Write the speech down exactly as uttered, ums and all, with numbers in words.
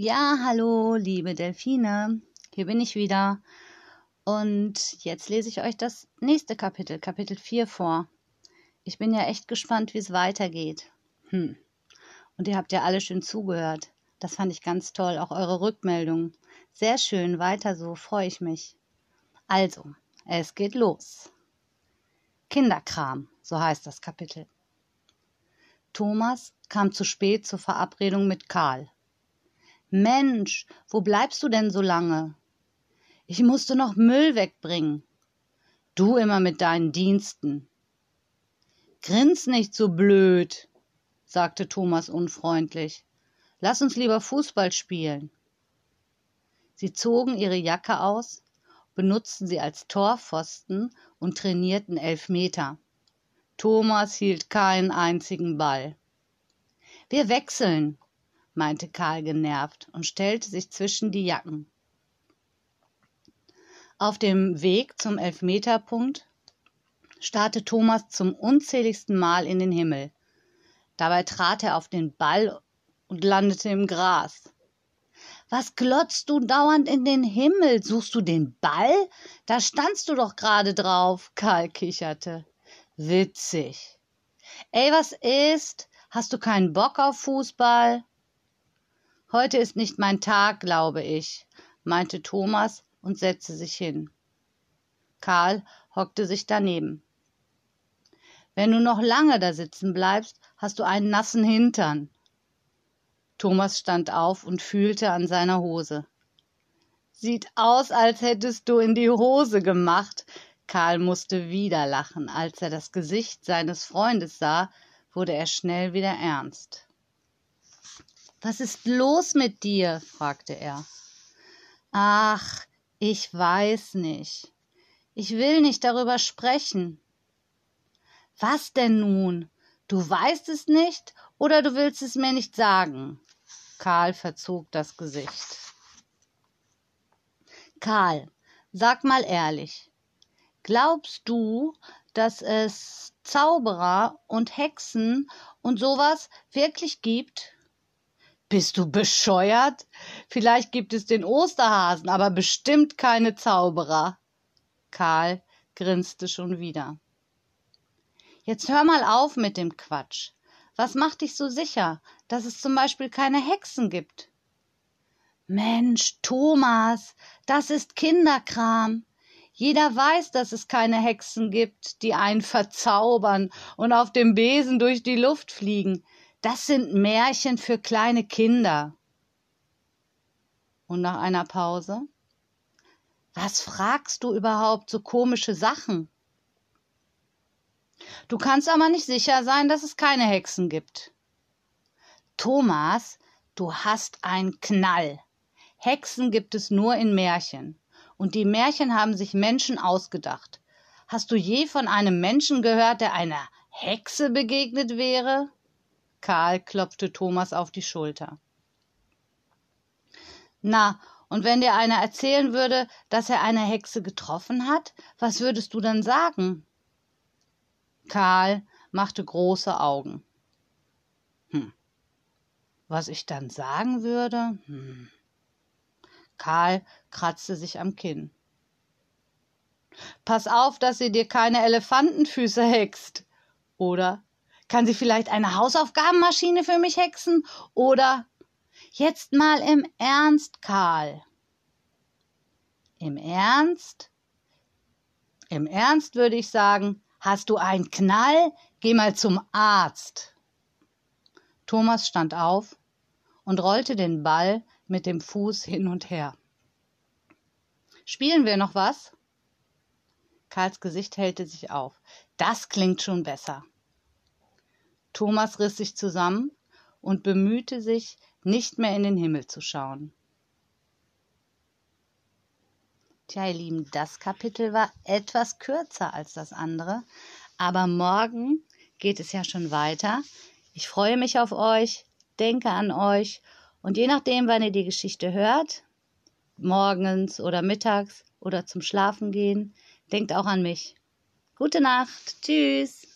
Ja, hallo, liebe Delfine, hier bin ich wieder und jetzt lese ich euch das nächste Kapitel, Kapitel vier vor. Ich bin ja echt gespannt, wie es weitergeht. Hm. Und ihr habt ja alle schön zugehört. Das fand ich ganz toll, auch eure Rückmeldungen. Sehr schön, weiter so, freue ich mich. Also, es geht los. Kinderkram, so heißt das Kapitel. Thomas kam zu spät zur Verabredung mit Karl. »Mensch, wo bleibst du denn so lange?« »Ich musste noch Müll wegbringen.« »Du immer mit deinen Diensten.« »Grins nicht so blöd«, sagte Thomas unfreundlich. »Lass uns lieber Fußball spielen.« Sie zogen ihre Jacke aus, benutzten sie als Torpfosten und trainierten Elfmeter. Thomas hielt keinen einzigen Ball. »Wir wechseln«, meinte Karl genervt und stellte sich zwischen die Jacken. Auf dem Weg zum Elfmeterpunkt starrte Thomas zum unzähligsten Mal in den Himmel. Dabei trat er auf den Ball und landete im Gras. »Was glotzt du dauernd in den Himmel? Suchst du den Ball? Da standst du doch gerade drauf«, Karl kicherte. »Witzig. Ey, was ist? Hast du keinen Bock auf Fußball?« »Heute ist nicht mein Tag, glaube ich«, meinte Thomas und setzte sich hin. Karl hockte sich daneben. »Wenn du noch lange da sitzen bleibst, hast du einen nassen Hintern.« Thomas stand auf und fühlte an seiner Hose. »Sieht aus, als hättest du in die Hose gemacht.« Karl musste wieder lachen. Als er das Gesicht seines Freundes sah, wurde er schnell wieder ernst. »Was ist los mit dir?« fragte er. »Ach, ich weiß nicht. Ich will nicht darüber sprechen.« »Was denn nun? Du weißt es nicht oder du willst es mir nicht sagen?« Karl verzog das Gesicht. »Karl, sag mal ehrlich, glaubst du, dass es Zauberer und Hexen und sowas wirklich gibt?« »Bist du bescheuert? Vielleicht gibt es den Osterhasen, aber bestimmt keine Zauberer.« Karl grinste schon wieder. »Jetzt hör mal auf mit dem Quatsch. Was macht dich so sicher, dass es zum Beispiel keine Hexen gibt?« »Mensch, Thomas, das ist Kinderkram. Jeder weiß, dass es keine Hexen gibt, die einen verzaubern und auf dem Besen durch die Luft fliegen. Das sind Märchen für kleine Kinder.« Und nach einer Pause: »Was fragst du überhaupt so komische Sachen? Du kannst aber nicht sicher sein, dass es keine Hexen gibt.« »Thomas, du hast einen Knall. Hexen gibt es nur in Märchen. Und die Märchen haben sich Menschen ausgedacht. Hast du je von einem Menschen gehört, der einer Hexe begegnet wäre?« Karl klopfte Thomas auf die Schulter. »Na, und wenn dir einer erzählen würde, dass er eine Hexe getroffen hat, was würdest du dann sagen?« Karl machte große Augen. »Hm, was ich dann sagen würde?« Hm. Karl kratzte sich am Kinn. »Pass auf, dass sie dir keine Elefantenfüße hext.« Oder: »Kann sie vielleicht eine Hausaufgabenmaschine für mich hexen?« Oder: »Jetzt mal im Ernst, Karl.« Im Ernst? Im Ernst würde ich sagen: »Hast du einen Knall? Geh mal zum Arzt.« Thomas stand auf und rollte den Ball mit dem Fuß hin und her. »Spielen wir noch was?« Karls Gesicht hellte sich auf. »Das klingt schon besser.« Thomas riss sich zusammen und bemühte sich, nicht mehr in den Himmel zu schauen. Tja, ihr Lieben, das Kapitel war etwas kürzer als das andere, aber morgen geht es ja schon weiter. Ich freue mich auf euch, denke an euch und je nachdem, wann ihr die Geschichte hört, morgens oder mittags oder zum Schlafen gehen, denkt auch an mich. Gute Nacht, tschüss!